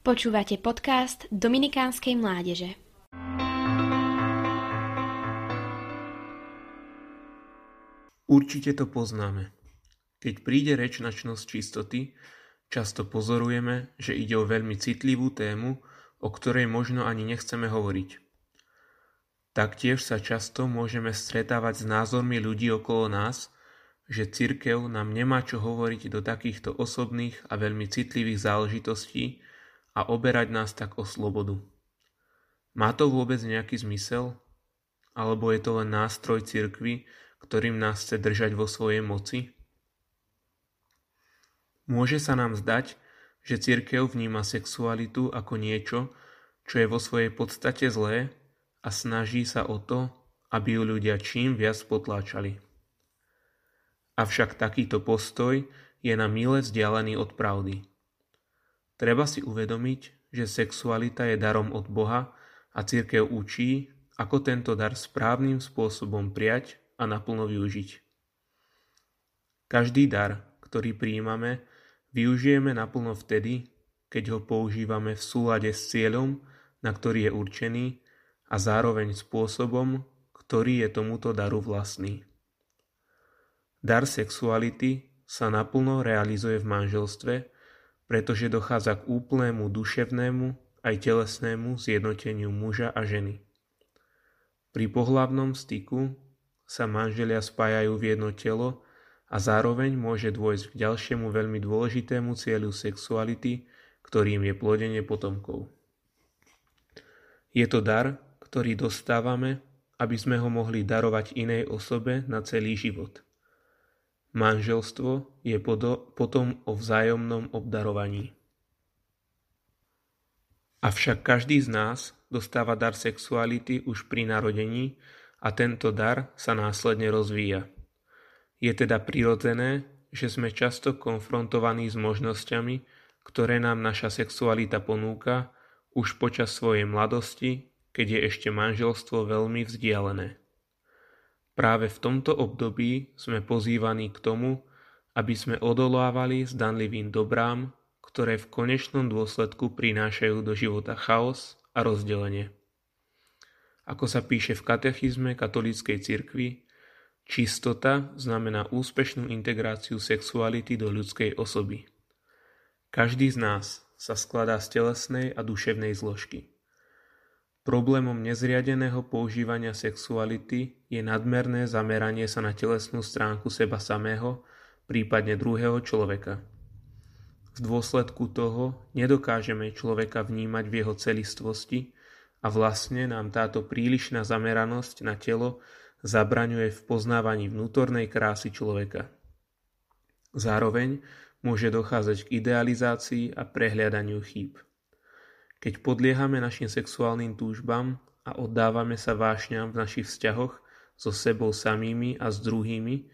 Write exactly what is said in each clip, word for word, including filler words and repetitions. Počúvate podcast Dominikánskej mládeže. Určite to poznáme. Keď príde reč na čnosť čistoty, často pozorujeme, že ide o veľmi citlivú tému, o ktorej možno ani nechceme hovoriť. Taktiež sa často môžeme stretávať s názormi ľudí okolo nás, že cirkev nám nemá čo hovoriť do takýchto osobných a veľmi citlivých záležitostí, a oberať nás tak o slobodu. Má to vôbec nejaký zmysel? Alebo je to len nástroj cirkvi, ktorým nás chce držať vo svojej moci? Môže sa nám zdať, že cirkev vníma sexualitu ako niečo, čo je vo svojej podstate zlé a snaží sa o to, aby ju ľudia čím viac potláčali. Avšak takýto postoj je na mile vzdialený od pravdy. Treba si uvedomiť, že sexualita je darom od Boha a cirkev učí, ako tento dar správnym spôsobom prijať a naplno využiť. Každý dar, ktorý prijímame, využijeme naplno vtedy, keď ho používame v súlade s cieľom, na ktorý je určený, a zároveň spôsobom, ktorý je tomuto daru vlastný. Dar sexuality sa naplno realizuje v manželstve, pretože dochádza k úplnému duševnému aj telesnému zjednoteniu muža a ženy. Pri pohlavnom styku sa manželia spájajú v jedno telo a zároveň môže dôjsť k ďalšiemu veľmi dôležitému cieľu sexuality, ktorým je plodenie potomkov. Je to dar, ktorý dostávame, aby sme ho mohli darovať inej osobe na celý život. Manželstvo je potom o vzájomnom obdarovaní. Avšak každý z nás dostáva dar sexuality už pri narodení a tento dar sa následne rozvíja. Je teda prirodzené, že sme často konfrontovaní s možnosťami, ktoré nám naša sexualita ponúka už počas svojej mladosti, keď je ešte manželstvo veľmi vzdialené. Práve v tomto období sme pozývaní k tomu, aby sme odolávali zdanlivým dobrám, ktoré v konečnom dôsledku prinášajú do života chaos a rozdelenie. Ako sa píše v katechizme katolíckej cirkvi, čistota znamená úspešnú integráciu sexuality do ľudskej osoby. Každý z nás sa skladá z telesnej a duševnej zložky. Problémom nezriadeného používania sexuality je nadmerné zameranie sa na telesnú stránku seba samého, prípadne druhého človeka. V dôsledku toho nedokážeme človeka vnímať v jeho celistvosti a vlastne nám táto prílišná zameranosť na telo zabraňuje v poznávaní vnútornej krásy človeka. Zároveň môže dochádzať k idealizácii a prehliadaniu chýb. Keď podliehame našim sexuálnym túžbám a oddávame sa vášňam v našich vzťahoch so sebou samými a s druhými,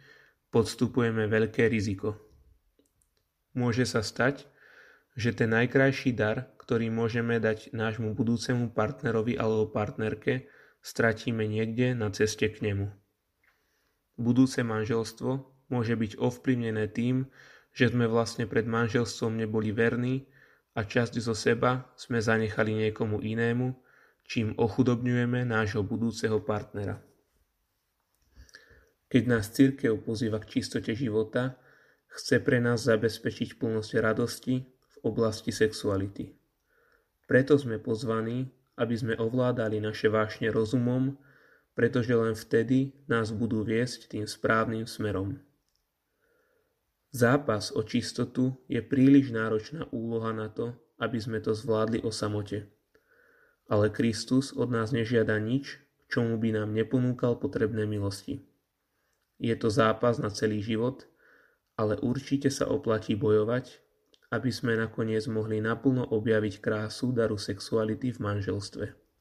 podstupujeme veľké riziko. Môže sa stať, že ten najkrajší dar, ktorý môžeme dať nášmu budúcemu partnerovi alebo partnerke, stratíme niekde na ceste k nemu. Budúce manželstvo môže byť ovplyvnené tým, že sme vlastne pred manželstvom neboli verní, a časť zo seba sme zanechali niekomu inému, čím ochudobňujeme nášho budúceho partnera. Keď nás cirkev pozýva k čistote života, chce pre nás zabezpečiť plnosť radosti v oblasti sexuality. Preto sme pozvaní, aby sme ovládali naše vášne rozumom, pretože len vtedy nás budú viesť tým správnym smerom. Zápas o čistotu je príliš náročná úloha na to, aby sme to zvládli osamote. Ale Kristus od nás nežiada nič, čomu by nám neponúkal potrebné milosti. Je to zápas na celý život, ale určite sa oplatí bojovať, aby sme nakoniec mohli naplno objaviť krásu daru sexuality v manželstve.